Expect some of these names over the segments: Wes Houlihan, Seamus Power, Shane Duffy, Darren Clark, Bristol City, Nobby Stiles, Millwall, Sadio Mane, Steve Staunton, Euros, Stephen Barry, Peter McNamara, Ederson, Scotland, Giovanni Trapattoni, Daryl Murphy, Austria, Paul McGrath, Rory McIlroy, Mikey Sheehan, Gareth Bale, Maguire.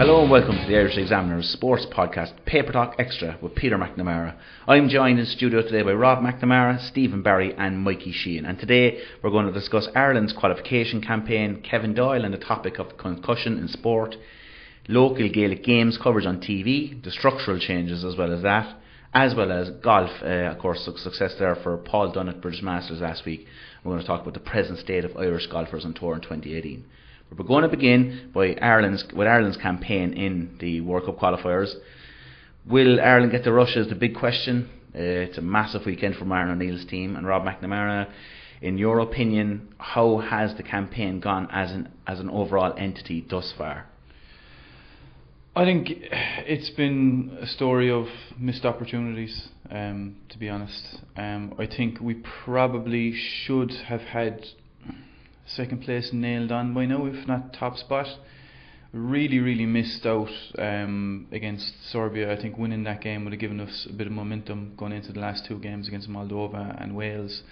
Hello and welcome to the Irish Examiner's sports podcast, Paper Talk Extra with Peter McNamara. I'm joined in studio today by Rob McNamara, Stephen Barry and Mikey Sheehan. And today we're going to discuss Ireland's qualification campaign, Kevin Doyle and the topic of concussion in sport, local Gaelic games coverage on TV, the structural changes as well as that, as well as golf, of course, success there for Paul Dunne at British Masters last week. We're going to talk about the present state of Irish golfers on tour in 2018. We're going to begin by Ireland's campaign in the World Cup qualifiers. Will Ireland get to Russia is the big question. It's a massive weekend for Martin O'Neill's team. And Rob McNamara, in your opinion, how has the campaign gone as an overall entity thus far? I think it's been a story of missed opportunities, to be honest. I think we probably should have had second place nailed on by now, if not top spot. Really missed out against Serbia. I think winning that game would have given us a bit of momentum going into the last two games against Moldova and Wales.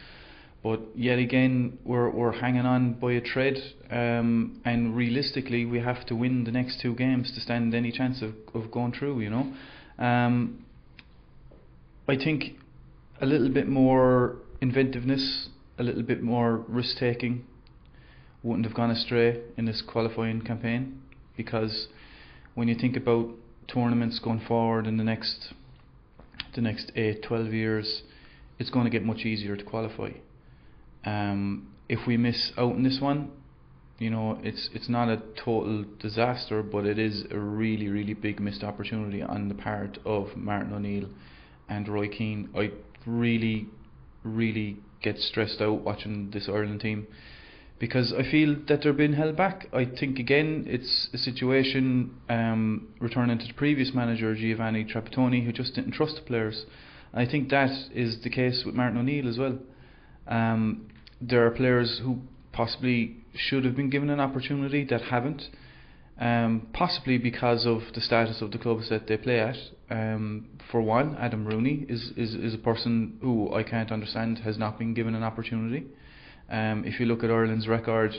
But yet again, we're hanging on by a thread, and realistically we have to win the next two games to stand any chance of going through, you know. I think a little bit more inventiveness, a little bit more risk taking wouldn't have gone astray in this qualifying campaign, because when you think about tournaments going forward in the next 8-12 years, it's going to get much easier to qualify. If we miss out in this one, you know, it's not a total disaster, but it is a really big missed opportunity on the part of Martin O'Neill and Roy Keane. I really get stressed out watching this Ireland team, because I feel that they're being held back. I think again it's a situation returning to the previous manager, Giovanni Trapattoni, who just didn't trust the players. I think that is the case with Martin O'Neill as well. There are players who possibly should have been given an opportunity that haven't, possibly because of the status of the clubs that they play at. For one, Adam Rooney is a person who I can't understand has not been given an opportunity. If you look at Ireland's record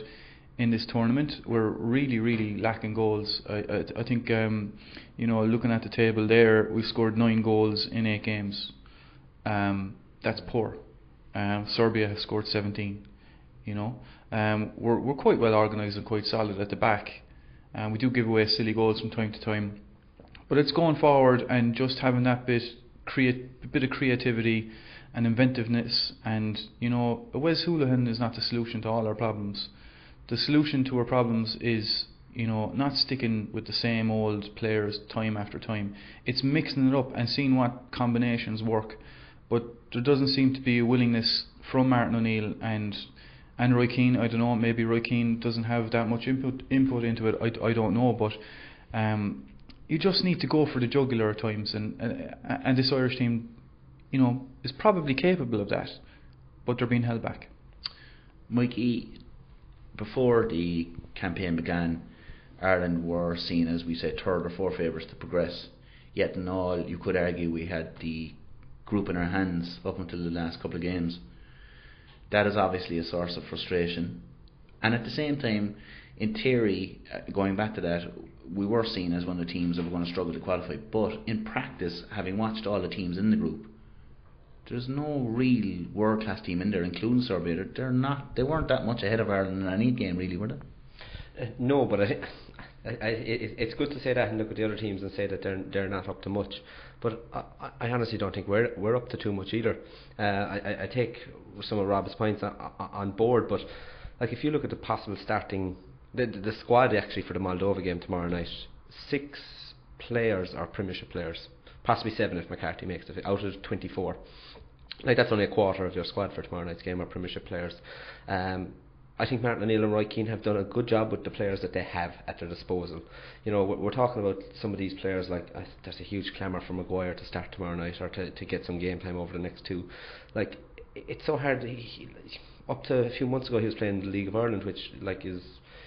in this tournament, we're really lacking goals. I think, you know, looking at the table there, we scored 9 goals in 8 games. That's poor. Serbia have scored 17. You know, we're quite well organised and quite solid at the back. We do give away silly goals from time to time, but it's going forward and just having that bit of creativity and inventiveness. And you know, Wes Houlihan is not the solution to all our problems. The solution to our problems is, you know, not sticking with the same old players time after time. It's mixing it up and seeing what combinations work. But there doesn't seem to be a willingness from Martin O'Neill and Roy Keane. I don't know, maybe Roy Keane doesn't have that much input into it. I don't know, but you just need to go for the jugular at times, and this Irish team, you know, is probably capable of that, but they're being held back. Mikey, before the campaign began, Ireland were seen as, we said, third or fourth favourites to progress. Yet in all, you could argue we had the group in our hands up until the last couple of games. That is obviously a source of frustration. And at the same time, in theory, going back to that, we were seen as one of the teams that were going to struggle to qualify. But in practice, having watched all the teams in the group, there's no real world-class team in there, including Serbia. They weren't that much ahead of Ireland in any game, really, were they? No, but it's good to say that and look at the other teams and say that they're not up to much. But I honestly don't think we're up to too much either. I take some of Rob's points on board, but like if you look at the possible starting the squad actually for the Moldova game tomorrow night, 6 players are Premiership players, possibly 7 if McCarthy makes it, out of 24. Like, that's only a quarter of your squad for tomorrow night's game are Premiership players. I think Martin O'Neill and Roy Keane have done a good job with the players that they have at their disposal. You know, we're talking about some of these players, like there's a huge clamour for Maguire to start tomorrow night or to get some game time over the next two. Like, it's so hard. Up to a few months ago, he was playing the League of Ireland, which, like, is,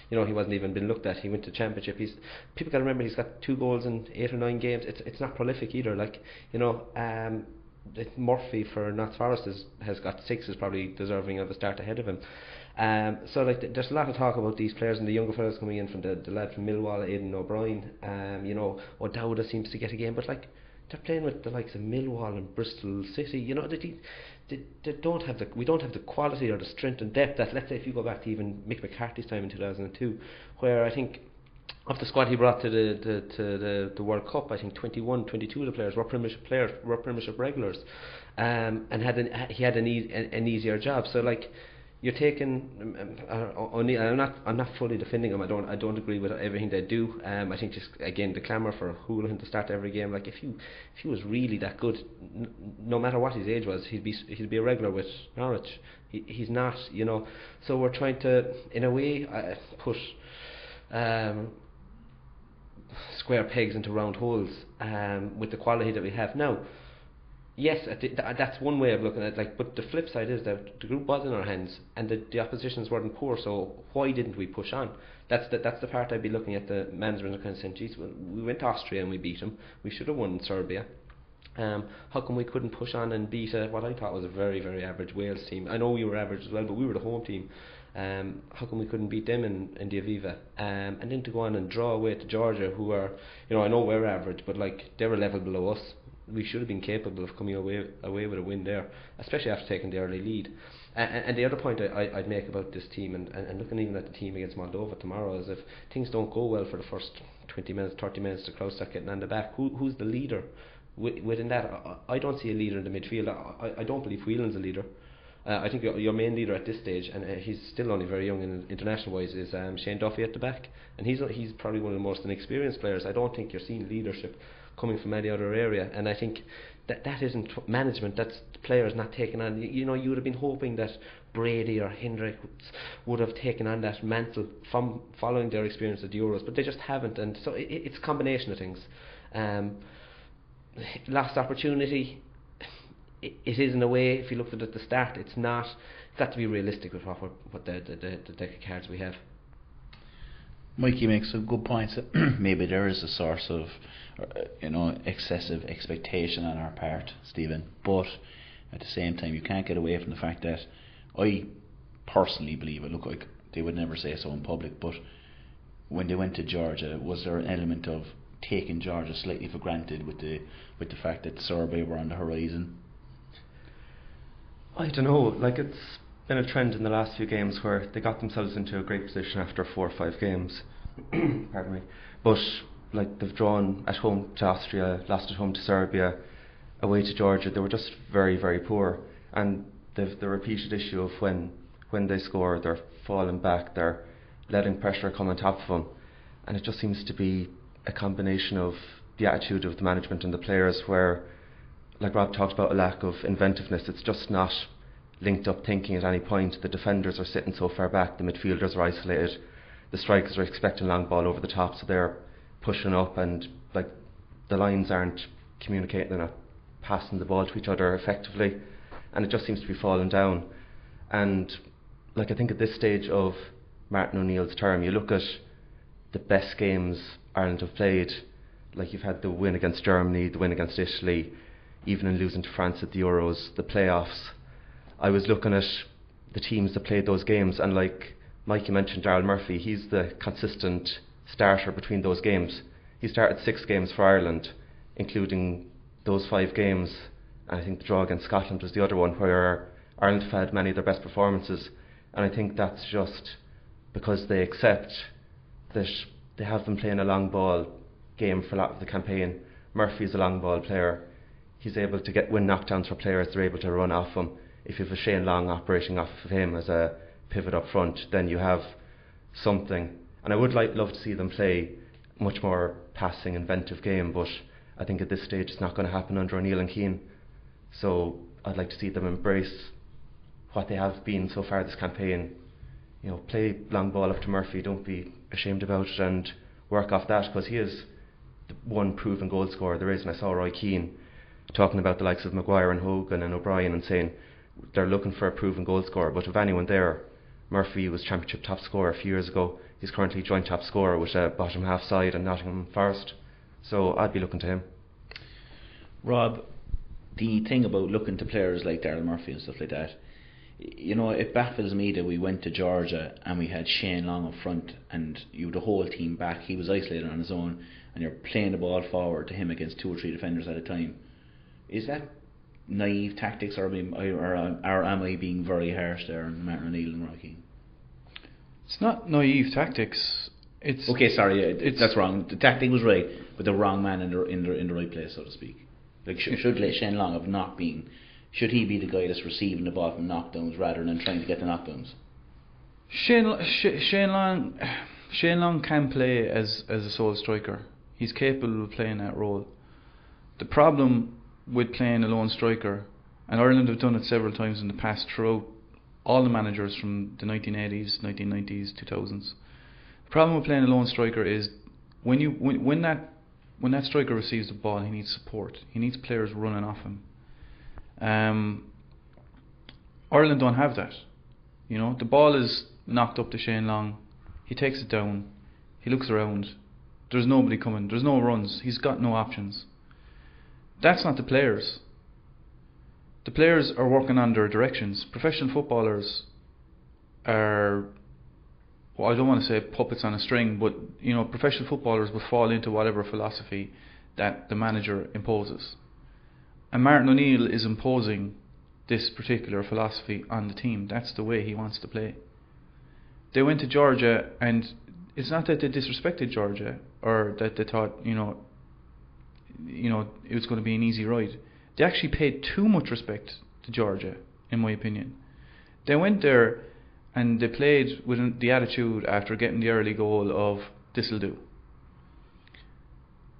you know, he wasn't even been looked at. He went to Championship. People got to remember he's got 2 goals in 8 or 9 games. It's not prolific either. Like, you know, Murphy for Notts Forest has got 6, is probably deserving of a start ahead of him. So like, there's a lot of talk about these players and the younger fellas coming in from the lad from Millwall, Aidan O'Brien. You know, O'Dowda seems to get a game, but like, they're playing with the likes of Millwall and Bristol City. You know, they don't have we don't have the quality or the strength and depth that, let's say, if you go back to even Mick McCarthy's time in 2002, where I think of the squad he brought to the World Cup, I think 22 of the players were Premiership regulars, and he had an easier job. So like, you're taking I'm not fully defending them. I don't agree with everything they do. I think, just again, the clamour for Houlihan to start every game. Like, if he was really that good, no matter what his age was, he'd be a regular with Norwich. He's not, you know. So we're trying to, in a way, put square pegs into round holes with the quality that we have now. Yes, that's one way of looking at it, like, but the flip side is that the group was in our hands and the oppositions weren't poor, so why didn't we push on? That's the part I'd be looking at the management and kind of saying, geez, we went to Austria and we beat them, we should have won in Serbia. How come we couldn't push on and beat what I thought was a very, very average Wales team? I know we were average as well, but we were the home team. How come we couldn't beat them in the Aviva? And then to go on and draw away to Georgia, who are, you know, I know we're average, but like, they were level below us. We should have been capable of coming away with a win there, especially after taking the early lead. And the other point I'd make about this team, and looking even at the team against Moldova tomorrow, is if things don't go well for the first 20 minutes, 30 minutes, the crowd start getting on the back, who's the leader within that? I don't see a leader in the midfield. I don't believe Whelan's a leader. I think your main leader at this stage, and he's still only very young in international-wise, is Shane Duffy at the back, and he's probably one of the most inexperienced players. I don't think you're seeing leadership coming from any other area, and I think that isn't management, that's players not taking on. You know, you would have been hoping that Brady or Hendrick would have taken on that mantle from following their experience at the Euros, but they just haven't, and so it's a combination of things. Lost opportunity. It is, in a way, if you looked at it at the start, it's not. It's got to be realistic with what the deck of cards we have. Mikey makes some good points. Maybe there is a source of, you know, excessive expectation on our part, Stephen. But at the same time, you can't get away from the fact that I personally believe it. Look, like, they would never say so in public, but when they went to Georgia, was there an element of taking Georgia slightly for granted with the fact that Serbia were on the horizon? I don't know, like, it's been a trend in the last few games where they got themselves into a great position after 4 or 5 games. Pardon me. But like, they've drawn at home to Austria, lost at home to Serbia, away to Georgia. They were just very, very poor, and they've the repeated issue of when they score, they're falling back, they're letting pressure come on top of them, and it just seems to be a combination of the attitude of the management and the players, where, like Rob talked about, a lack of inventiveness. It's just not linked up thinking at any point. The defenders are sitting so far back, the midfielders are isolated, the strikers are expecting long ball over the top, so they're pushing up, and like, the lines aren't communicating, they're not passing the ball to each other effectively, and it just seems to be falling down. And like, I think at this stage of Martin O'Neill's term, you look at the best games Ireland have played, like, you've had the win against Germany, the win against Italy, even in losing to France at the Euros, the playoffs. I was looking at the teams that played those games, and like Mikey mentioned, Darryl Murphy, he's the consistent starter between those games. He started 6 games for Ireland, including those 5 games, and I think the draw against Scotland was the other one, where Ireland have had many of their best performances, and I think that's just because they accept that they have been playing a long ball game for a lot of the campaign. Murphy's a long ball player. He's able to win knockdowns for players, they're able to run off him. If you have a Shane Long operating off of him as a pivot up front, then you have something. And I would love to see them play much more passing, inventive game, but I think at this stage it's not going to happen under O'Neill and Keane. So I'd like to see them embrace what they have been so far this campaign. You know, play long ball up to Murphy, don't be ashamed about it, and work off that, because he is the one proven goal scorer there is. And I saw Roy Keane talking about the likes of Maguire and Hogan and O'Brien and saying they're looking for a proven goal scorer, but if anyone there, Murphy was championship top scorer a few years ago. He's currently joint top scorer with a bottom half side in Nottingham Forest, so I'd be looking to him. Rob, the thing about looking to players like Daryl Murphy and stuff like that, you know, it baffles me that we went to Georgia and we had Shane Long up front and you had the whole team back. He was isolated on his own, and you're playing the ball forward to him against two or three defenders at a time. Is that naive tactics, or am I being very harsh there on Martin O'Neill and Roy Keane? It's not naive tactics. It's okay. Sorry, that's wrong. The tactic was right, but the wrong man in the right place, so to speak. Like should Shane Long have not been? Should he be the guy that's receiving the ball from knockdowns rather than trying to get the knockdowns? Shane Long can play as a sole striker. He's capable of playing that role. The problem with playing a lone striker, and Ireland have done it several times in the past throughout all the managers from the 1980s, 1990s, 2000s. The problem with playing a lone striker is when that striker receives the ball, he needs support. He needs players running off him. Ireland don't have that. You know, the ball is knocked up to Shane Long. He takes it down. He looks around. There's nobody coming. There's no runs. He's got no options. That's not the players. The players are working on their directions. Professional footballers are, well, I don't want to say puppets on a string, but you know, professional footballers will fall into whatever philosophy that the manager imposes. And Martin O'Neill is imposing this particular philosophy on the team. That's the way he wants to play. They went to Georgia, and it's not that they disrespected Georgia or that they thought, you know, it was going to be an easy ride. They actually paid too much respect to Georgia, in my opinion. They went there and they played with the attitude after getting the early goal of this'll do.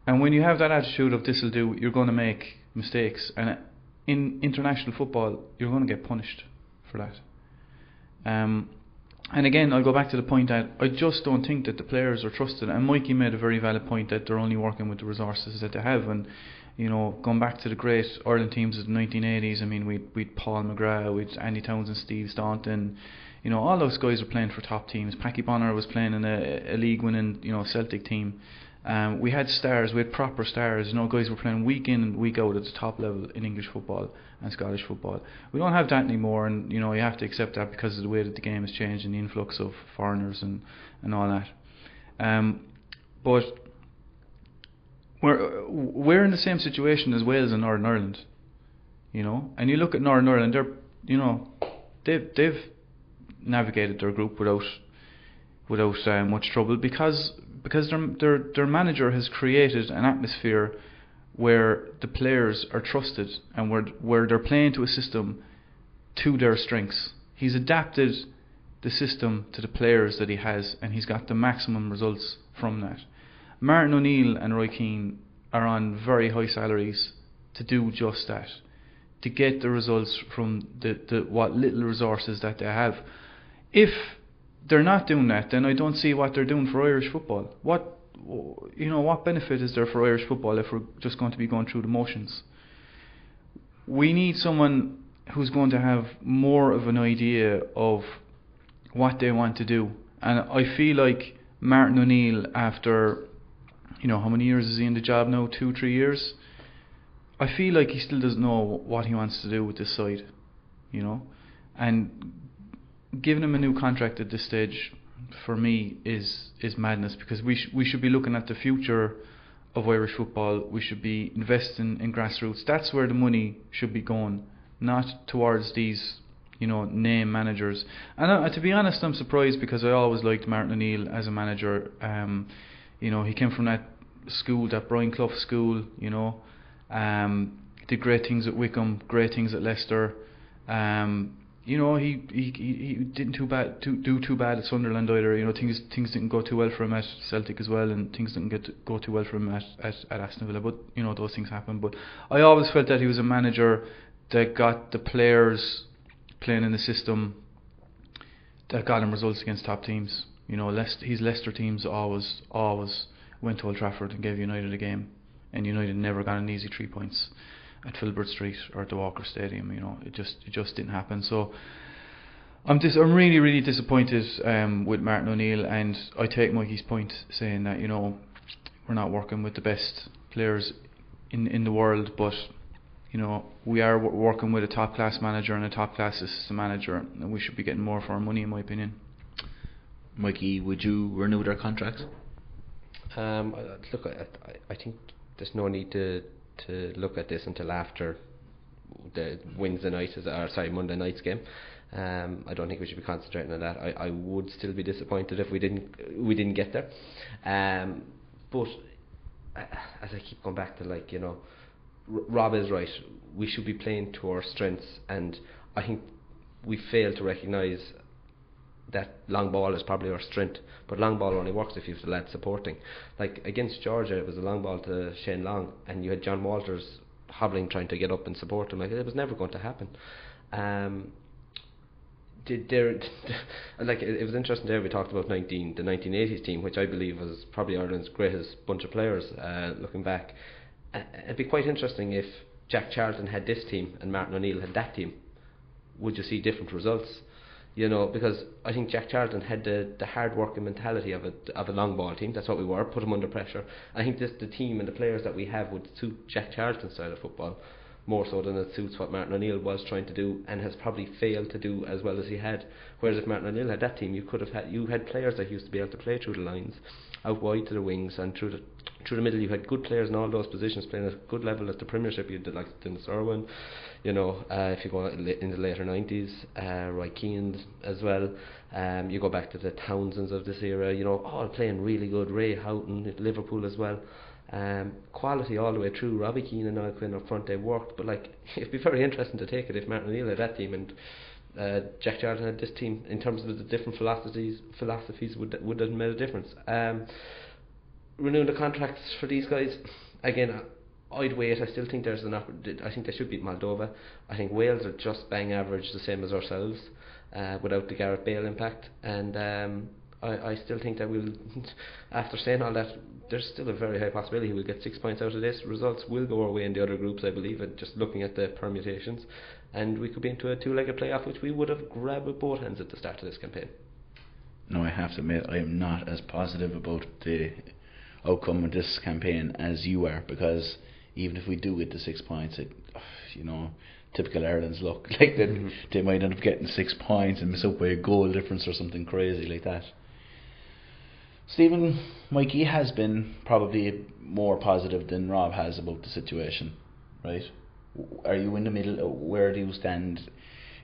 And when you have that attitude of this'll do, you're going to make mistakes, and in international football you're going to get punished for that. And again, I'll go back to the point that I just don't think that the players are trusted, and Mikey made a very valid point that they're only working with the resources that they have. And you know, going back to the great Ireland teams of the 1980s, I mean, we'd Paul McGrath, we'd Andy Townsend, Steve Staunton, you know, all those guys were playing for top teams. Paddy Bonner was playing in a league winning, you know, Celtic team. We had stars, we had proper stars, you know, guys were playing week in and week out at the top level in English football and Scottish football. We don't have that anymore, and you know, you have to accept that because of the way that the game has changed and the influx of foreigners and all that. But we're in the same situation as Wales and Northern Ireland, you know. And you look at Northern Ireland, they're, you know, they've navigated their group without much trouble because their manager has created an atmosphere where the players are trusted and where they're playing to a system to their strengths. He's adapted the system to the players that he has, and he's got the maximum results from that. Martin O'Neill and Roy Keane are on very high salaries to do just that, to get the results from the what little resources that they have. If they're not doing that, then I don't see what they're doing for Irish football. What, you know, what benefit is there for Irish football if we're just going to be going through the motions? We need someone who's going to have more of an idea of what they want to do. And I feel like Martin O'Neill, after, you know, how many years is he in the job now? 2-3 years. I feel like he still doesn't know what he wants to do with this side, you know, and giving him a new contract at this stage, for me, is madness, because we should be looking at the future of Irish football. We should be investing in grassroots. That's where the money should be going, not towards these, you know, name managers. And to be honest, I'm surprised, because I always liked Martin O'Neill as a manager. You know, he came from that school, that Brian Clough school. You know, did great things at Wickham, great things at Leicester. you know, he didn't do too bad at Sunderland either. You know, things didn't go too well for him at Celtic as well, and things didn't go too well for him at Aston Villa. But you know, those things happen. But I always felt that he was a manager that got the players playing in the system that got him results against top teams. You know, his Leicester teams always went to Old Trafford and gave United a game, and United never got an easy 3 points at Filbert Street or at the Walker Stadium. You know, it just didn't happen. So I'm really, really disappointed with Martin O'Neill, and I take Mikey's point saying that, you know, we're not working with the best players in the world, but you know, we are working with a top class manager and a top class assistant manager, and we should be getting more for our money, in my opinion. Mikey, would you renew their contract? Look, I think there's no need to look at this until after the Monday night's game. I don't think we should be concentrating on that. I would still be disappointed if we didn't get there. But as I keep going back to, like, you know, Rob is right. We should be playing to our strengths, and I think we fail to recognise that long ball is probably our strength, but long ball only works if you have the lads supporting. Like against Georgia, it was a long ball to Shane Long, and you had John Walters hobbling trying to get up and support him. Like, it was never going to happen. It was interesting there. We talked about the 1980s team, which I believe was probably Ireland's greatest bunch of players. Looking back, it'd be quite interesting if Jack Charlton had this team and Martin O'Neill had that team. Would you see different results? You know, because I think Jack Charlton had the hard working mentality of a long ball team. That's what we were. Put him under pressure. I think the team and the players that we have would suit Jack Charlton's style of football more so than it suits what Martin O'Neill was trying to do and has probably failed to do as well as he had. Whereas if Martin O'Neill had that team, you had players that used to be able to play through the lines, out wide to the wings, and through the middle. You had good players in all those positions playing at a good level at the Premiership. You did like Dennis Irwin, you know, if you go in the later 90s, Roy Keane as well. You go back to the Townsends of this era, you know, all playing really good. Ray Houghton at Liverpool as well. Quality all the way through. Robbie Keane and Niall Quinn up front, they worked, but like, it'd be very interesting to take it if Martin O'Neill had that team and Jack Charlton had this team. In terms of the different philosophies would have made a difference. Renewing the contracts for these guys, again, I'd wait. I still think there's an opportunity. I think they should beat Moldova. I think Wales are just bang average, the same as ourselves, without the Gareth Bale impact. And I still think that we'll, after saying all that, there's still a very high possibility we'll get 6 points out of this. Results will go our way in the other groups, I believe, and just looking at the permutations, and we could be into a two-legged playoff, which we would have grabbed with both hands at the start of this campaign. No, I have to admit, I am not as positive about the outcome of this campaign as you are, because even if we do get the 6 points, you know, typical Ireland's luck, like that, they might end up getting 6 points and miss out by a goal difference or something crazy like that. Stephen, Mikey has been probably more positive than Rob has about the situation, right? Are you in the middle? Where do you stand?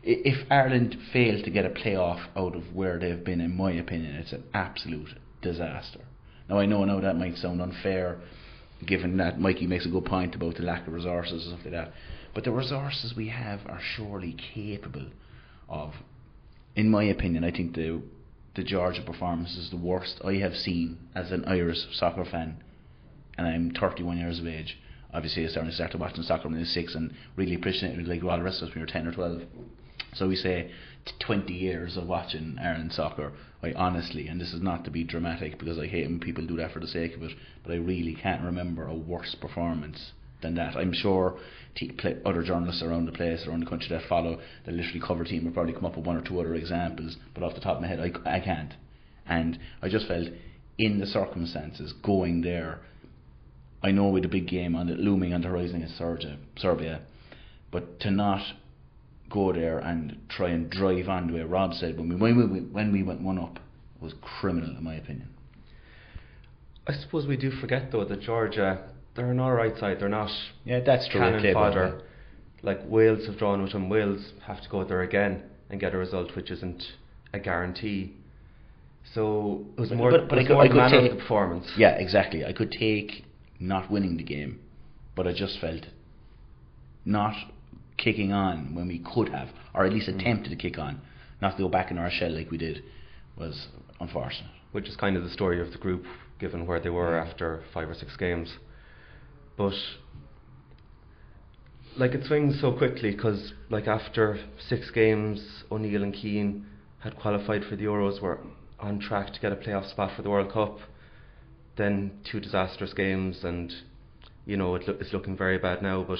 If Ireland failed to get a playoff out of where they've been, in my opinion, it's an absolute disaster. Now, I know that might sound unfair, given that Mikey makes a good point about the lack of resources and stuff like that, but the resources we have are surely capable of, in my opinion, I think the Georgia performance is the worst I have seen as an Irish soccer fan, and I'm 31 years of age. Obviously, I started watching soccer when I was 6 and really appreciated it, like all the rest of us, when we were 10 or 12. So we say 20 years of watching Ireland soccer. I honestly, and this is not to be dramatic because I hate when people do that for the sake of it, but I really can't remember a worse performance than that. I'm sure other journalists around the country that follow, that literally cover team, will probably come up with one or two other examples, but off the top of my head, I can't. And I just felt, in the circumstances, going there, I know with a big game looming on the horizon against Serbia, but to not go there and try and drive on the way Rob said when we went one up was criminal, in my opinion. I suppose we do forget though that Georgia, they're an alright side. They're not cannon fodder. Like Wales have drawn with them. Wales have to go there again and get a result which isn't a guarantee. So it was more the manner of the performance. Yeah, exactly. I could take not winning the game, but I just felt not kicking on when we could have, or at least attempted to kick on. Not to go back in our shell like we did was unfortunate. Which is kind of the story of the group, given where they were after 5 or 6 games. But like, it swings so quickly, because like after 6 games, O'Neill and Keane had qualified for the Euros, were on track to get a playoff spot for the World Cup. Then 2 disastrous games, and you know it's looking very bad now. But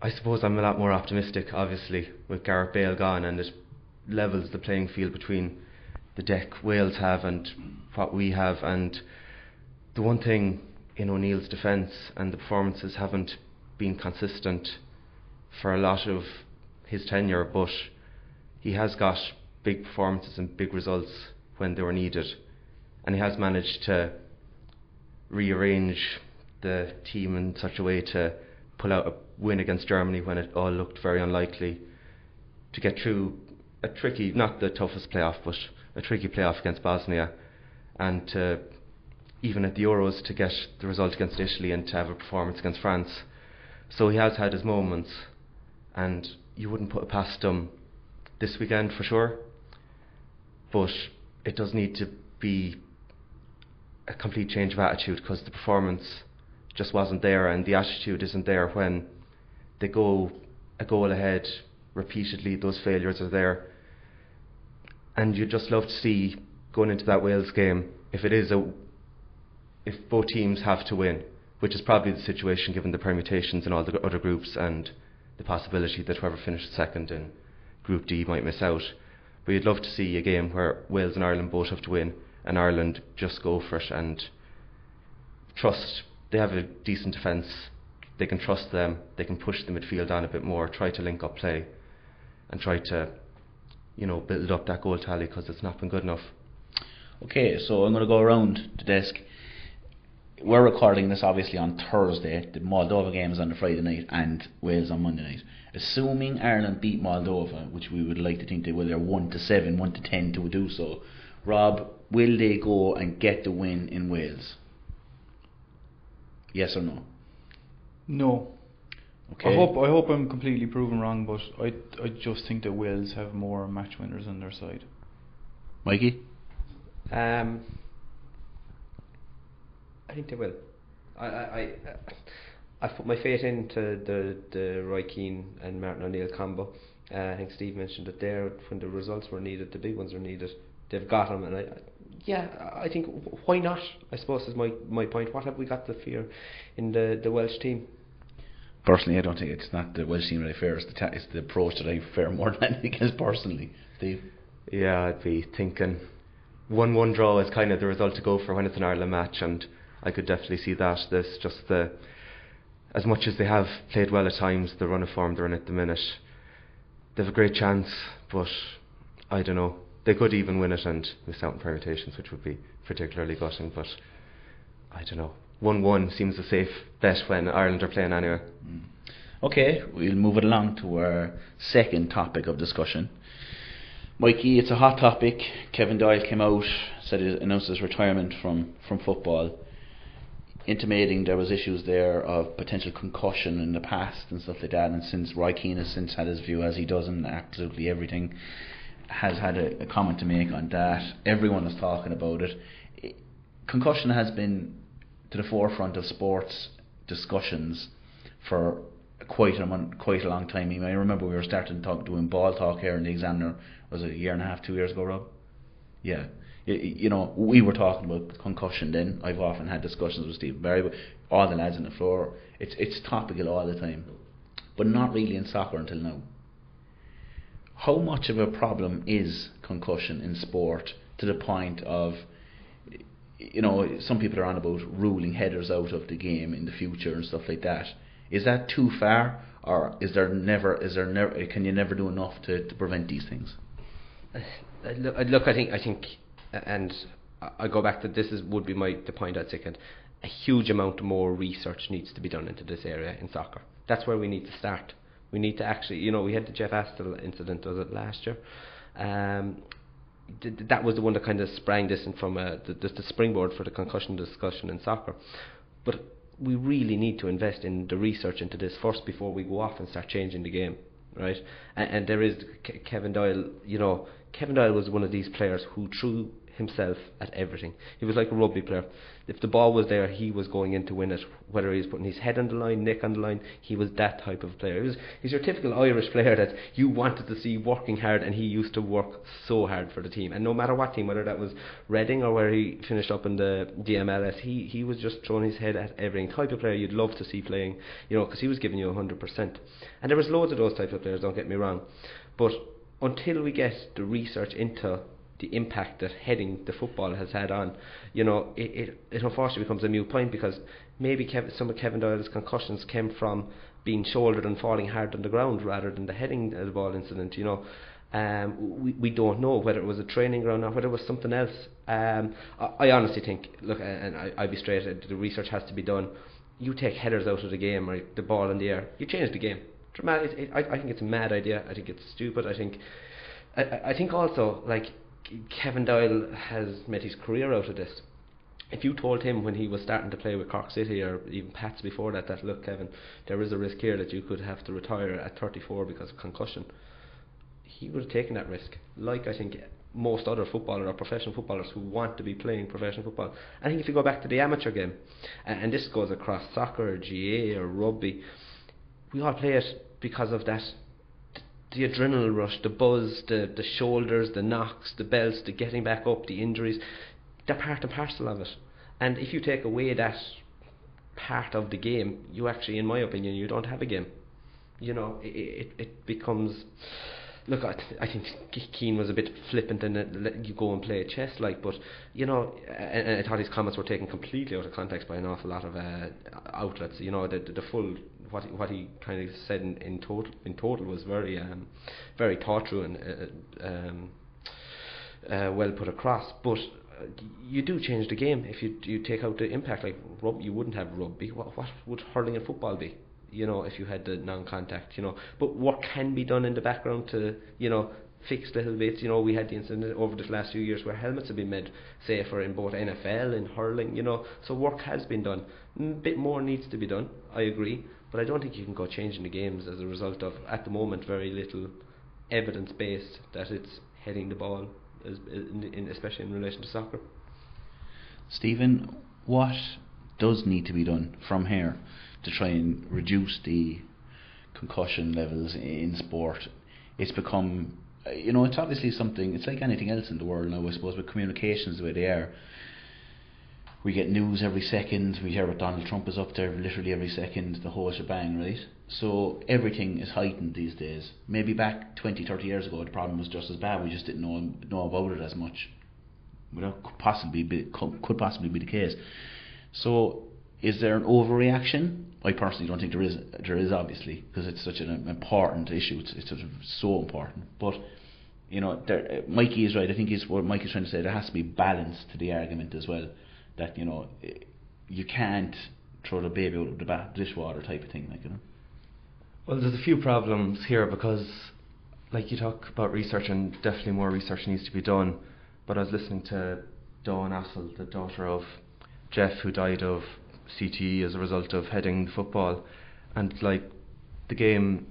I suppose I'm a lot more optimistic, obviously, with Gareth Bale gone, and it levels the playing field between the deck Wales have and what we have. And the one thing in O'Neill's defence, and the performances haven't been consistent for a lot of his tenure, but he has got big performances and big results when they were needed, and he has managed to rearrange the team in such a way to pull out a win against Germany when it all looked very unlikely, to get through a tricky, not the toughest playoff, but a tricky playoff against Bosnia, and to, even at the Euros, to get the result against Italy and to have a performance against France. So he has had his moments, and you wouldn't put it past him this weekend for sure, but it does need to be a complete change of attitude, because the performance just wasn't there, and the attitude isn't there when they go a goal ahead repeatedly. Those failures are there, and you'd just love to see, going into that Wales game, if both teams have to win, which is probably the situation given the permutations in all the other groups and the possibility that whoever finished second in Group D might miss out. But you'd love to see a game where Wales and Ireland both have to win, and Ireland just go for it and trust. They have a decent defence, they can trust them, they can push the midfield on a bit more, try to link up play and try to, you know, build up that goal tally, because it's not been good enough. Okay, so I'm going to go around the desk. We're recording this obviously on Thursday. The Moldova game is on the Friday night and Wales on Monday night. Assuming Ireland beat Moldova, which we would like to think they will, they're 1-7, 1-10 to do so. Rob, will they go and get the win in Wales? Yes or no? No. Okay. I hope I'm completely proven wrong, but I just think that Wales have more match winners on their side. Mikey? I think they will. I've put my faith into the Roy Keane and Martin O'Neill combo. I think Steve mentioned it there. When the results were needed, the big ones were needed, they've got them. And I think, why not? I suppose is my point. What have we got to fear in the Welsh team? Personally, I don't think it's not the Welsh team that I fear. It's the approach that I fear more than anything else personally. Steve? Yeah, I'd be thinking 1-1 draw is kind of the result to go for when it's an Ireland match, and I could definitely see that. This just as much as they have played well at times, the run of form they're in at the minute, they have a great chance, but I don't know. They could even win it and miss out on permutations, which would be particularly gutting, but I don't know. 1-1 seems a safe bet when Ireland are playing anyway. Okay, we'll move it along to our second topic of discussion. Mikey, it's a hot topic. Kevin Doyle came out, announced his retirement from football, intimating there was issues there of potential concussion in the past and stuff like that, and since Roy Keane has since had his view, as he does in absolutely everything, has had a comment to make on that. Everyone is talking about it. Concussion has been to the forefront of sports discussions for quite a long time. I remember we were doing ball talk here in the Examiner, was it a year and a half, 2 years ago, Rob? Yeah. You know, we were talking about concussion then. I've often had discussions with Stephen Barry, but all the lads on the floor. It's topical all the time, but not really in soccer until now. How much of a problem is concussion in sport to the point of, you know, some people are on about ruling headers out of the game in the future and stuff like that. Is that too far, or is there never? Can you never do enough to prevent these things? Look, I think, and I go back to the point I'd second. A huge amount more research needs to be done into this area in soccer. That's where we need to start. We need to actually, you know, we had the Jeff Astle incident, was it last year? That was the one that kind of sprang this in from the springboard for the concussion discussion in soccer. But we really need to invest in the research into this first before we go off and start changing the game, right? And there is Kevin Doyle. You know, Kevin Doyle was one of these players who threw himself at everything. He was like a rugby player. If the ball was there, he was going in to win it, whether he was putting his head on the line, neck on the line. He was that type of player. He's your typical Irish player that you wanted to see working hard, and he used to work so hard for the team. And no matter what team, whether that was Reading or where he finished up in the DMLS, he was just throwing his head at everything. Type of player you'd love to see playing, you know, because he was giving you 100%. And there was loads of those types of players, don't get me wrong. But until we get the research into the impact that heading the football has had on, you know, it unfortunately becomes a moot point, because maybe some of Kevin Doyle's concussions came from being shouldered and falling hard on the ground rather than the heading of the ball incident, you know. We don't know whether it was a training ground or whether it was something else. I honestly think, look, and I'll be straight, the research has to be done. You take headers out of the game, or the ball in the air, you change the game. I think it's a mad idea. I think it's stupid. I think also, like, Kevin Doyle has made his career out of this. If you told him when he was starting to play with Cork City or even Pats before that look, Kevin, there is a risk here that you could have to retire at 34 because of concussion, he would have taken that risk, like I think most other footballers or professional footballers who want to be playing professional football. I think if you go back to the amateur game, and this goes across soccer or GA or rugby, we all play it because of that. The adrenaline rush, the buzz, the shoulders, the knocks, the belts, the getting back up, the injuries, they're part and parcel of it. And if you take away that part of the game, you actually, in my opinion, you don't have a game. You know, it becomes... Look, I think Keane was a bit flippant in letting you go and play chess, like, but, you know, and I thought his comments were taken completely out of context by an awful lot of outlets. You know, the full... What he kind of said in total was very very thought through and well put across. But you do change the game if you take out the impact. Like you wouldn't have rugby. What would hurling and football be? You know, if you had the non-contact. You know, but what can be done in the background to, you know, fix little bits. You know, we had the incident over the last few years where helmets have been made safer in both NFL and hurling. You know, so work has been done. A bit more needs to be done. I agree. But I don't think you can go changing the games as a result of, at the moment, very little evidence based that it's heading the ball, especially in relation to soccer. Stephen, what does need to be done from here to try and reduce the concussion levels in sport? It's become, you know, it's obviously something, it's like anything else in the world now, I suppose, with communications the way they are. We get news every second, we hear what Donald Trump is up to literally every second, the whole shebang, right? So everything is heightened these days. Maybe back 20, 30 years ago the problem was just as bad, we just didn't know about it as much. That could possibly be the case. So is there an overreaction? I personally don't think there is. There is, obviously, because it's such an important issue, it's so important. But, you know, Mikey is right, I think what Mikey's trying to say, there has to be balance to the argument as well. That, you know, you can't throw the baby out of the dishwater type of thing, like, you know. Well, there's a few problems here because, like, you talk about research, and definitely more research needs to be done. But I was listening to Dawn Astle, the daughter of Jeff, who died of CTE as a result of heading the football, and like the game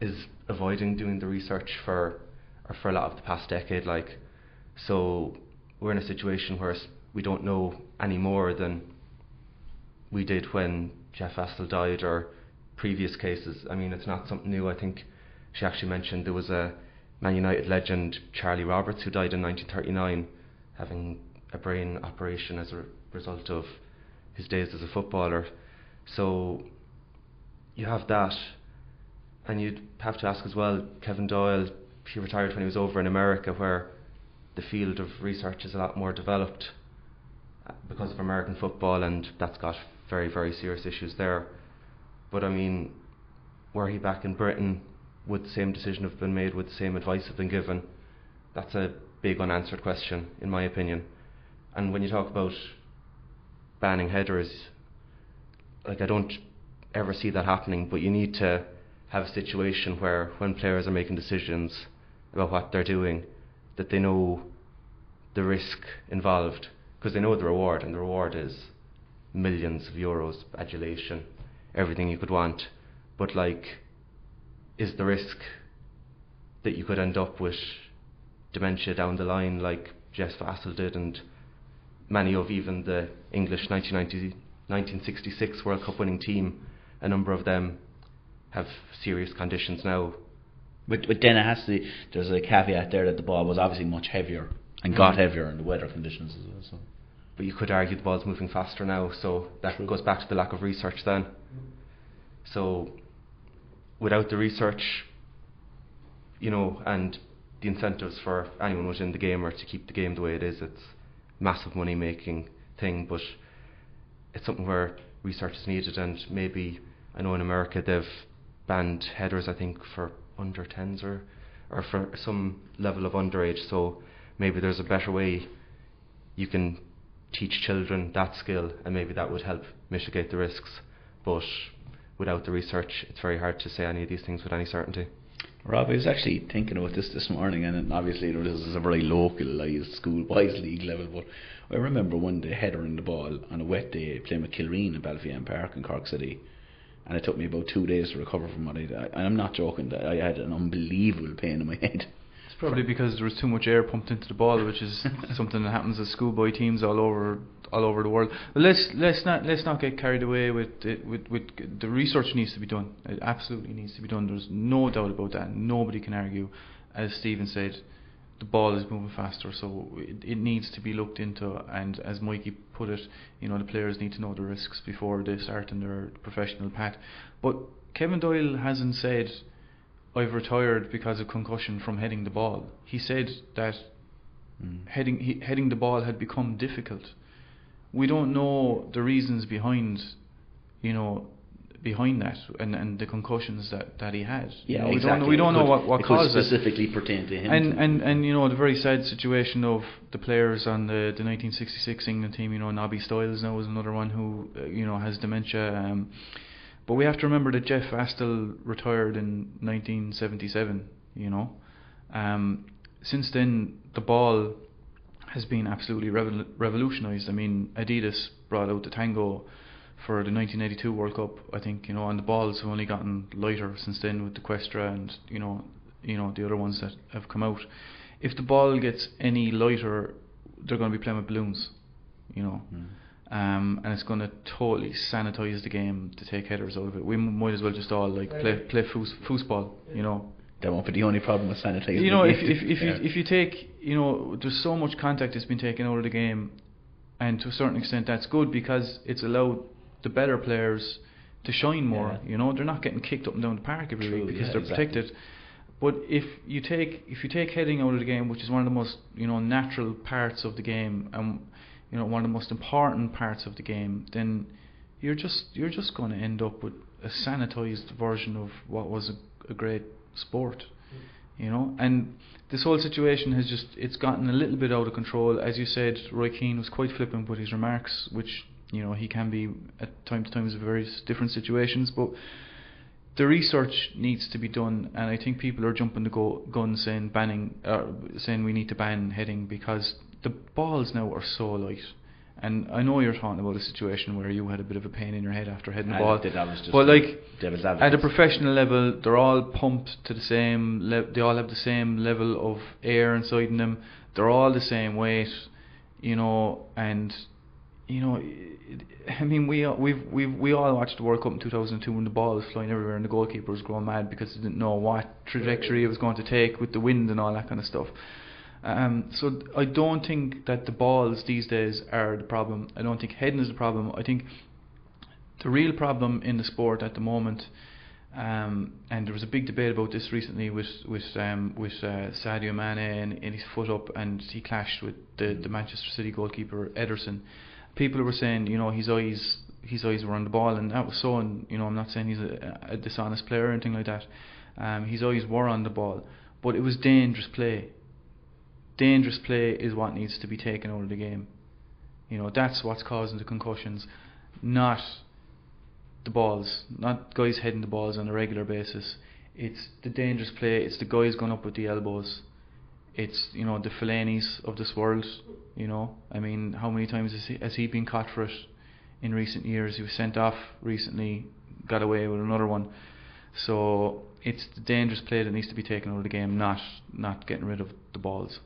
is avoiding doing the research for a lot of the past decade, like, so we're in a situation where we don't know any more than we did when Jeff Astle died or previous cases. I mean, it's not something new. I think she actually mentioned there was a Man United legend, Charlie Roberts, who died in 1939 having a brain operation as a result of his days as a footballer. So you have that, and you'd have to ask as well, Kevin Doyle, he retired when he was over in America, where the field of research is a lot more developed because of American football, and that's got very, very serious issues there. But I mean, were he back in Britain, would the same decision have been made? Would the same advice have been given? That's a big unanswered question, in my opinion. And when you talk about banning headers, like, I don't ever see that happening, but you need to have a situation where when players are making decisions about what they're doing, that they know the risk involved, because they know the reward, and the reward is millions of euros, adulation, everything you could want. But like, is the risk that you could end up with dementia down the line like Jeff Astle did and many of even the English 1966 World Cup winning team, a number of them have serious conditions now. But then it has to be, there's a caveat there that the ball was obviously much heavier and got heavier in the weather conditions as well. So. But you could argue the ball's moving faster now, so that goes back to the lack of research then. So without the research, you know, and the incentives for anyone who's in the game or to keep the game the way it is, it's a massive money-making thing, but it's something where research is needed. And maybe, I know in America they've banned headers, I think, for under 10s or for some level of underage, so maybe there's a better way you can teach children that skill, and maybe that would help mitigate the risks. But without the research, it's very hard to say any of these things with any certainty. Rob, I was actually thinking about this morning, and obviously this is a very localised school-wise league level, but I remember one day headering the ball on a wet day playing with Kilreen in Balfean Park in Cork City, and it took me about 2 days to recover from what I did. And I'm not joking, I had an unbelievable pain in my head. It's probably because there was too much air pumped into the ball, which is something that happens to schoolboy teams all over the world. But let's not get carried away with it. With the research needs to be done. It absolutely needs to be done. There's no doubt about that. Nobody can argue. As Stephen said, the ball is moving faster, so it needs to be looked into. And as Mikey put it, you know, the players need to know the risks before they start in their professional path. But Kevin Doyle hasn't said, "I've retired because of concussion from heading the ball." He said that heading the ball had become difficult. We don't know the reasons behind that and the concussions that he had. Yeah, you know, exactly. We don't know what caused it. It specifically pertained to him. And you know, the very sad situation of the players on the 1966 England team. You know, Nobby Stiles now is another one who has dementia. But we have to remember that Jeff Astle retired in 1977, you know. Since then, the ball has been absolutely revolutionised. I mean, Adidas brought out the Tango for the 1982 World Cup, I think, you know, and the balls have only gotten lighter since then with the Questra and, you know, the other ones that have come out. If the ball gets any lighter, they're going to be playing with balloons, you know. Mm. And it's going to totally sanitise the game to take headers out of it. We might as well just all like play foosball, you know. That won't be the only problem with sanitising. You know, if you take, you know, there's so much contact that's been taken out of the game, and to a certain extent that's good because it's allowed the better players to shine more. Yeah. You know, they're not getting kicked up and down the park every week because they're protected. But if you take heading out of the game, which is one of the most natural parts of the game and one of the most important parts of the game, then you're just going to end up with a sanitized version of what was a great sport, you know. And this whole situation has it's gotten a little bit out of control. As you said, Roy Keane was quite flippant with his remarks, which he can be at time to time in various different situations. But the research needs to be done, and I think people are jumping the gun saying saying we need to ban heading because the balls now are so light. And I know you're talking about a situation where you had a bit of a pain in your head after heading the ball. But like at a professional level, they're all pumped to the same level. They all have the same level of air inside them. They're all the same weight, and I mean, we all watched the World Cup in 2002 when the ball was flying everywhere and the goalkeeper was going mad because they didn't know what trajectory it was going to take with the wind and all that kind of stuff. So I don't think that the balls these days are the problem. I don't think heading is the problem. I think the real problem in the sport at the moment, and there was a big debate about this recently with Sadio Mane and his foot up, and he clashed with the Manchester City goalkeeper Ederson. People were saying, his eyes were on the ball, and that was so. And I'm not saying he's a dishonest player or anything like that. His eyes were on the ball, but it was dangerous play. Dangerous play is what needs to be taken out of the game. That's what's causing the concussions, not the balls, not guys heading the balls on a regular basis. It's the dangerous play. It's the guys going up with the elbows. It's the Fellaini's of this world. I mean, how many times has he been caught for it? in recent years. He was sent off recently, got away with another one. So it's the dangerous play that needs to be taken out of the game, not getting rid of the balls.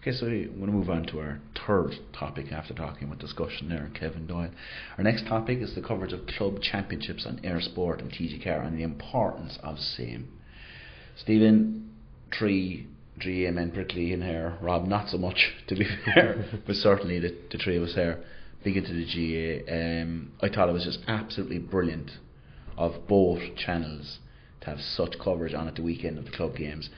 Okay, so we want to move on to our third topic after talking about discussion there on Kevin Doyle. Our next topic is the coverage of club championships on Eir Sport and TG4 and the importance of same. Stephen, three men prickly in here. Rob, not so much, to be fair, but certainly the three of us here. Big into the GA. I thought it was just absolutely brilliant of both channels to have such coverage on at the weekend of the club games,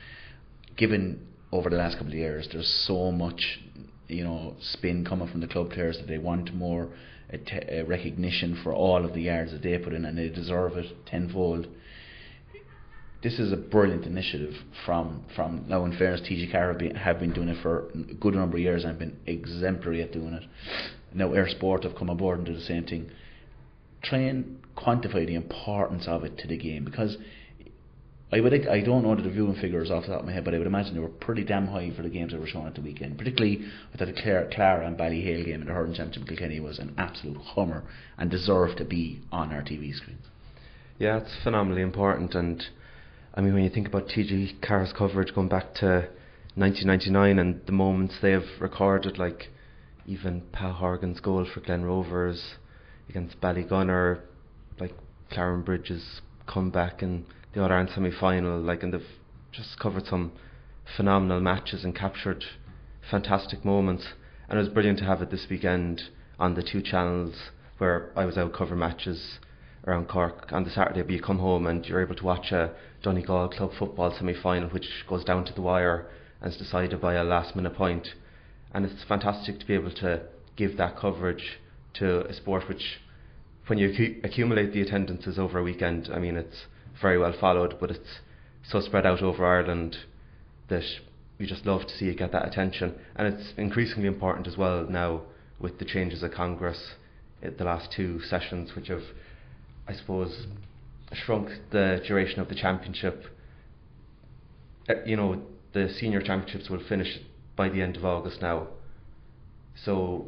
given over the last couple of years there's so much, you know, spin coming from the club players that they want more recognition for all of the yards that they put in, and they deserve it tenfold. This is a brilliant initiative from now. In fairness, TG4 have been doing it for a good number of years and have been exemplary at doing it. Now Eir Sport have come aboard and do the same thing. Try and quantify the importance of it to the game, because I don't know the viewing figures off the top of my head, but I would imagine they were pretty damn high for the games that were shown at the weekend. Particularly, I thought the Clare and Ballyhale game in the Hurling Championship Kilkenny was an absolute hummer and deserved to be on our TV screens. Yeah, it's phenomenally important, and I mean when you think about TG4's coverage going back to 1999 and the moments they have recorded, like even Pat Horgan's goal for Glen Rovers against Ballygunner, like Clarenbridge's comeback and the other semi-final, like, and they've just covered some phenomenal matches and captured fantastic moments. And it was brilliant to have it this weekend on the two channels where I was out covering matches around Cork on the Saturday, but you come home and you're able to watch a Donegal club football semi-final which goes down to the wire and is decided by a last minute point. And it's fantastic to be able to give that coverage to a sport which, when you accumulate the attendances over a weekend, I mean it's very well followed, but it's so spread out over Ireland that you just love to see it get that attention. And it's increasingly important as well now with the changes at Congress at the last two sessions, which have, I suppose, shrunk the duration of the championship. You know, the senior championships will finish by the end of August now, so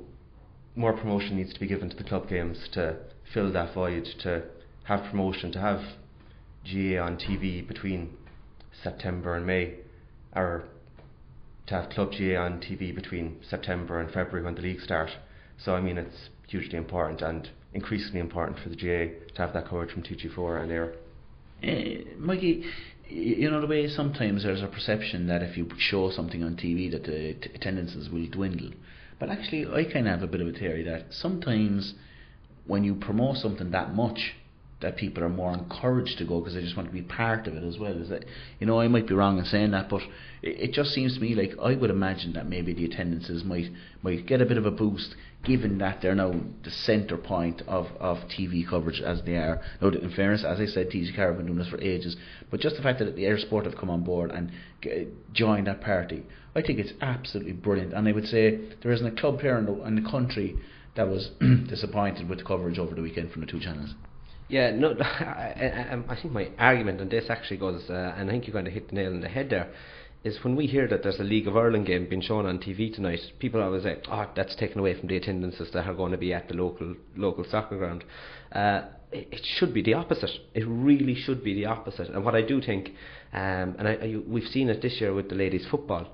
more promotion needs to be given to the club games to fill that void, to have promotion, to have GA on TV between September and May, or to have Club GA on TV between September and February when the league starts. So I mean it's hugely important and increasingly important for the GA to have that coverage from TG4 and Eir. Mikey, you know the way sometimes there's a perception that if you show something on TV that the attendances will dwindle, but actually I kind of have a bit of a theory that sometimes when you promote something that much, that people are more encouraged to go because they just want to be part of it as well. Is that, you know, I might be wrong in saying that, but it just seems to me like I would imagine that maybe the attendances might get a bit of a boost given that they're now the centre point of TV coverage as they are. Now, in fairness, as I said, TG4 have been doing this for ages, but just the fact that the Eir Sport have come on board and joined that party, I think it's absolutely brilliant. And I would say there isn't a club player in the country that was disappointed with the coverage over the weekend from the two channels. Yeah, no, I think my argument on this actually goes, and I think you kind of hit the nail on the head there, is when we hear that there's a League of Ireland game being shown on TV tonight, people always say, oh, that's taken away from the attendances that are going to be at the local soccer ground. It should be the opposite. It really should be the opposite. And what I do think, we've seen it this year with the ladies' football,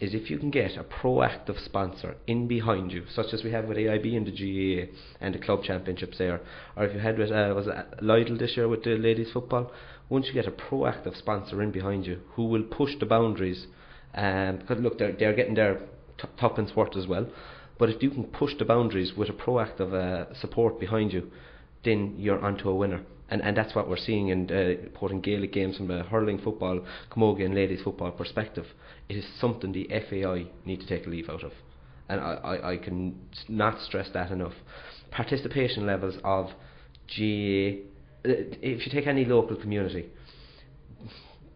is if you can get a proactive sponsor in behind you, such as we have with AIB and the GAA and the club championships there, or if you had with Lidl this year with the ladies football, once you get a proactive sponsor in behind you who will push the boundaries, because look, they're getting their tuppence worth as well, but if you can push the boundaries with a proactive support behind you, then you're onto a winner. And that's what we're seeing in reporting Gaelic games from the hurling, football, camogie and ladies football perspective. It is something the FAI need to take a leaf out of. And I can not stress that enough. Participation levels of GA, if you take any local community,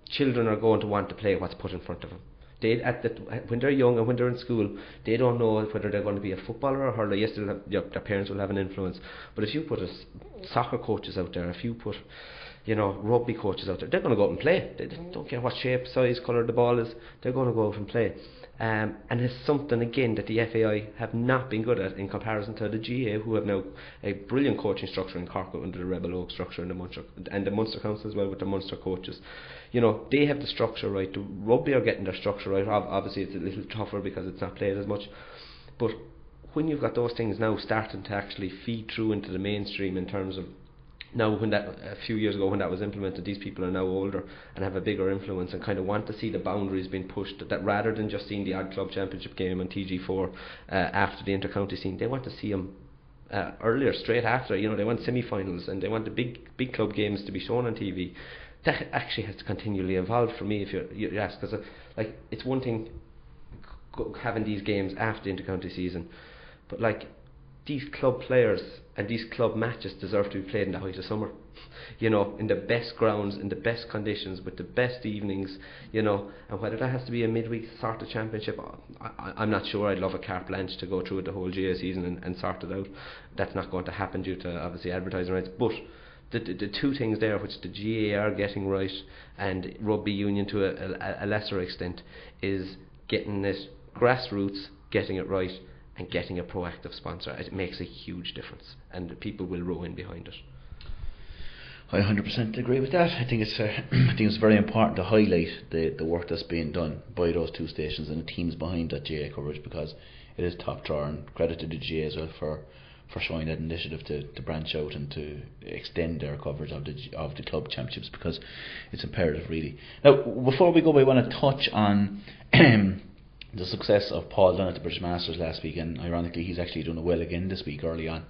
children are going to want to play what's put in front of them. They, when they're young and when they're in school, they don't know whether they're going to be a footballer or a hurler. Yes, their parents will have an influence, but if you put soccer coaches out there, if you put you know, rugby coaches out there, they're going to go out and play. They don't care what shape, size, colour the ball is, they're going to go out and play. And it's something, again, that the FAI have not been good at in comparison to the GA, who have now a brilliant coaching structure in Cork under the Rebel Oak structure, and the Munster Council as well with the Munster coaches. You know, they have the structure right. The rugby are getting their structure right. Obviously it's a little tougher because it's not played as much. But when you've got those things now starting to actually feed through into the mainstream in terms of now, when that a few years ago when that was implemented, these people are now older and have a bigger influence and kind of want to see the boundaries being pushed, that rather than just seeing the odd club championship game on TG4 after the intercounty scene, they want to see them earlier, straight after. You know, they want semi-finals and they want the big club games to be shown on TV. That actually has to continually evolve for me, if you ask, because like, it's one thing having these games after the intercounty season, but like, these club players and these club matches deserve to be played in the height of summer, you know, in the best grounds, in the best conditions, with the best evenings, you know. And whether that has to be a midweek sort of championship, I'm not sure. I'd love a carte blanche to go through the whole GA season and sort it out. That's not going to happen due to obviously advertising rights. But the two things there, which the GA are getting right, and rugby union to a lesser extent, is getting this grassroots, getting it right, and getting a proactive sponsor. It makes a huge difference, and the people will row in behind it. I 100% agree with that. I think it's very important to highlight the work that's being done by those two stations and the teams behind that GA coverage, because it is top drawer, and credit to the GA as well for showing that initiative to branch out and to extend their coverage of the club championships, because it's imperative, really. Now, before we go, we want to touch on the success of Paul Dunne at the British Masters last week, and ironically he's actually doing well again this week early on,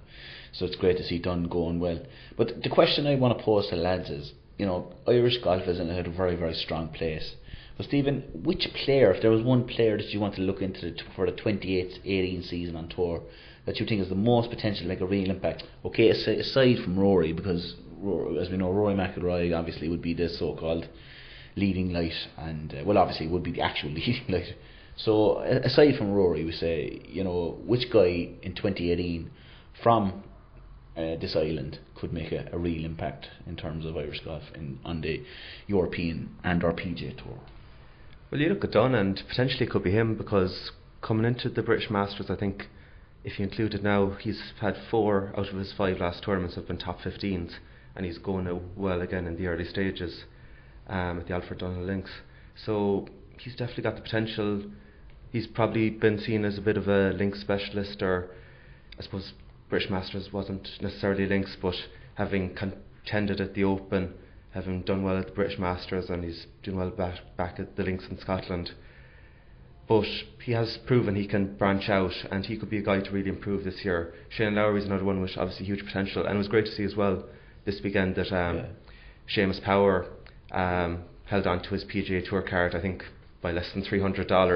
so it's great to see Dunne going well. But the question I want to pose to lads is, you know, Irish golf is in a very, very strong place. But Stephen, which player, if there was one player that you want to look into for the 2018 season on tour that you think is the most potential, like a real impact, okay, aside from Rory, because as we know, Rory McIlroy obviously would be the so-called leading light, and well, obviously would be the actual leading light. So aside from Rory, we say, you know, which guy in 2018 from this island could make a real impact in terms of Irish golf on the European and our PGA Tour? Well, you look at Dunne, and potentially it could be him, because coming into the British Masters, I think if you include it now, he's had 4 out of his 5 last tournaments have been top 15s, and he's going out well again in the early stages at the Alfred Dunhill Links. So he's definitely got the potential. He's probably been seen as a bit of a links specialist, or I suppose British Masters wasn't necessarily links, but having contended at the Open, having done well at the British Masters, and he's doing well back at the links in Scotland. But he has proven he can branch out, and he could be a guy to really improve this year. Shane Lowry's another one with obviously huge potential, and it was great to see as well this weekend that Seamus Power held on to his PGA Tour card, I think, by less than $300, $230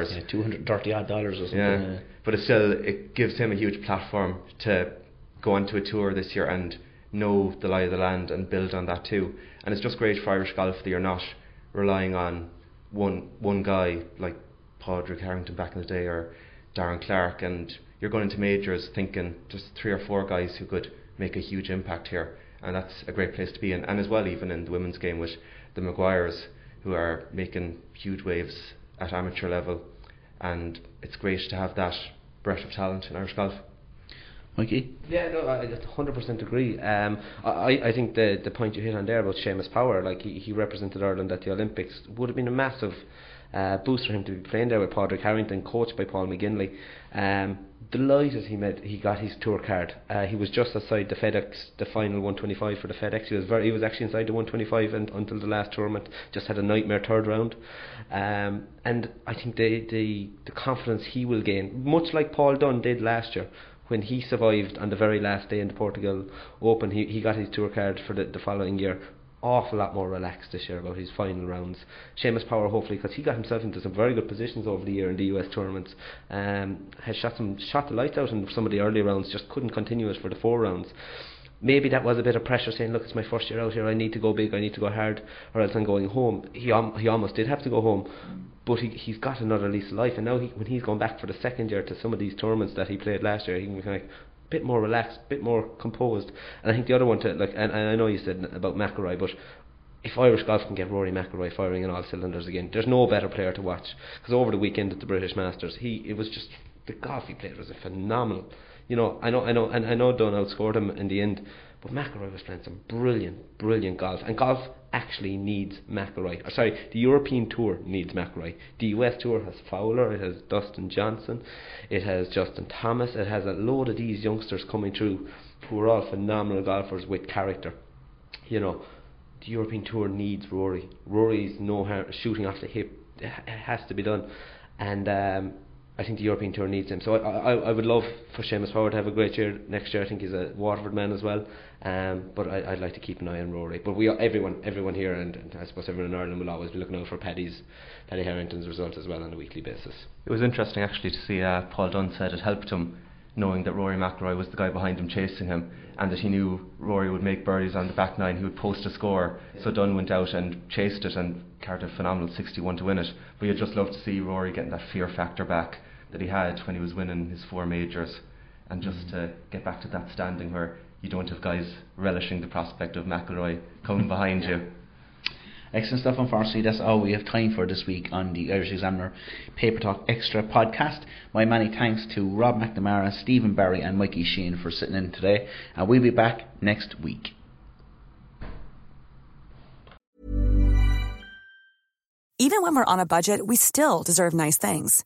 or something. Yeah, but it gives him a huge platform to go onto a tour this year and know the lie of the land and build on that too. And it's just great for Irish golf that you're not relying on one guy like Padraig Harrington back in the day, or Darren Clark, and you're going into majors thinking just 3 or 4 guys who could make a huge impact here, and that's a great place to be in. And as well, even in the women's game with the Maguires, who are making huge waves at amateur level, and it's great to have that breadth of talent in Irish golf. Mikey? Yeah, no, I 100% agree. I think the point you hit on there about Seamus Power, like he represented Ireland at the Olympics, would have been a massive boost for him to be playing there with Padraig Harrington, coached by Paul McGinley. Delighted he got his tour card. He was just outside the FedEx, the final 125 for the FedEx. He was actually inside the 125 until the last tournament. Just had a nightmare third round. And I think the confidence he will gain, much like Paul Dunne did last year, when he survived on the very last day in the Portugal Open, he got his tour card for the following year. Awful lot more relaxed this year about his final rounds. Seamus Power, hopefully, because he got himself into some very good positions over the year in the US tournaments, has shot the lights out in some of the early rounds, just couldn't continue it for the 4 rounds. Maybe that was a bit of pressure, saying, look, it's my first year out here, I need to go big, I need to go hard, or else I'm going home. He almost did have to go home, but he's got another lease of life, and now when he's gone back for the second year to some of these tournaments that he played last year, he can be kind of like bit more relaxed, bit more composed. And I think the other one to like, and I know you said about McIlroy, but if Irish golf can get Rory McIlroy firing on all cylinders again, there's no better player to watch. Because over the weekend at the British Masters, it was just, the golf he played was a phenomenal. You know, I know Dunn outscored him in the end, but McIlroy was playing some brilliant, brilliant golf. And golf actually needs McIlroy. The European Tour needs McIlroy. The US Tour has Fowler, it has Dustin Johnson, it has Justin Thomas, it has a load of these youngsters coming through who are all phenomenal golfers with character. You know, the European Tour needs Rory. Rory's no harm, shooting off the hip, it has to be done. And I think the European Tour needs him. So I would love for Seamus Power to have a great year next year. I think he's a Waterford man as well. But I'd like to keep an eye on Rory. But everyone here, and I suppose everyone in Ireland will always be looking out for Paddy Harrington's results as well on a weekly basis. It was interesting actually to see Paul Dunne said it helped him knowing that Rory McIlroy was the guy behind him chasing him, and that he knew Rory would make birdies on the back nine, he would post a score. Yeah. So Dunne went out and chased it and carried a phenomenal 61 to win it. But you'd just love to see Rory getting that fear factor back that he had when he was winning his four majors, and just to get back to that standing where you don't have guys relishing the prospect of McIlroy coming behind you. Excellent stuff. Unfortunately, that's all we have time for this week on the Irish Examiner Paper Talk Extra podcast. My many thanks to Rob McNamara, Stephen Barry and Mikey Sheehan for sitting in today, and we'll be back next week. Even when we're on a budget, we still deserve nice things.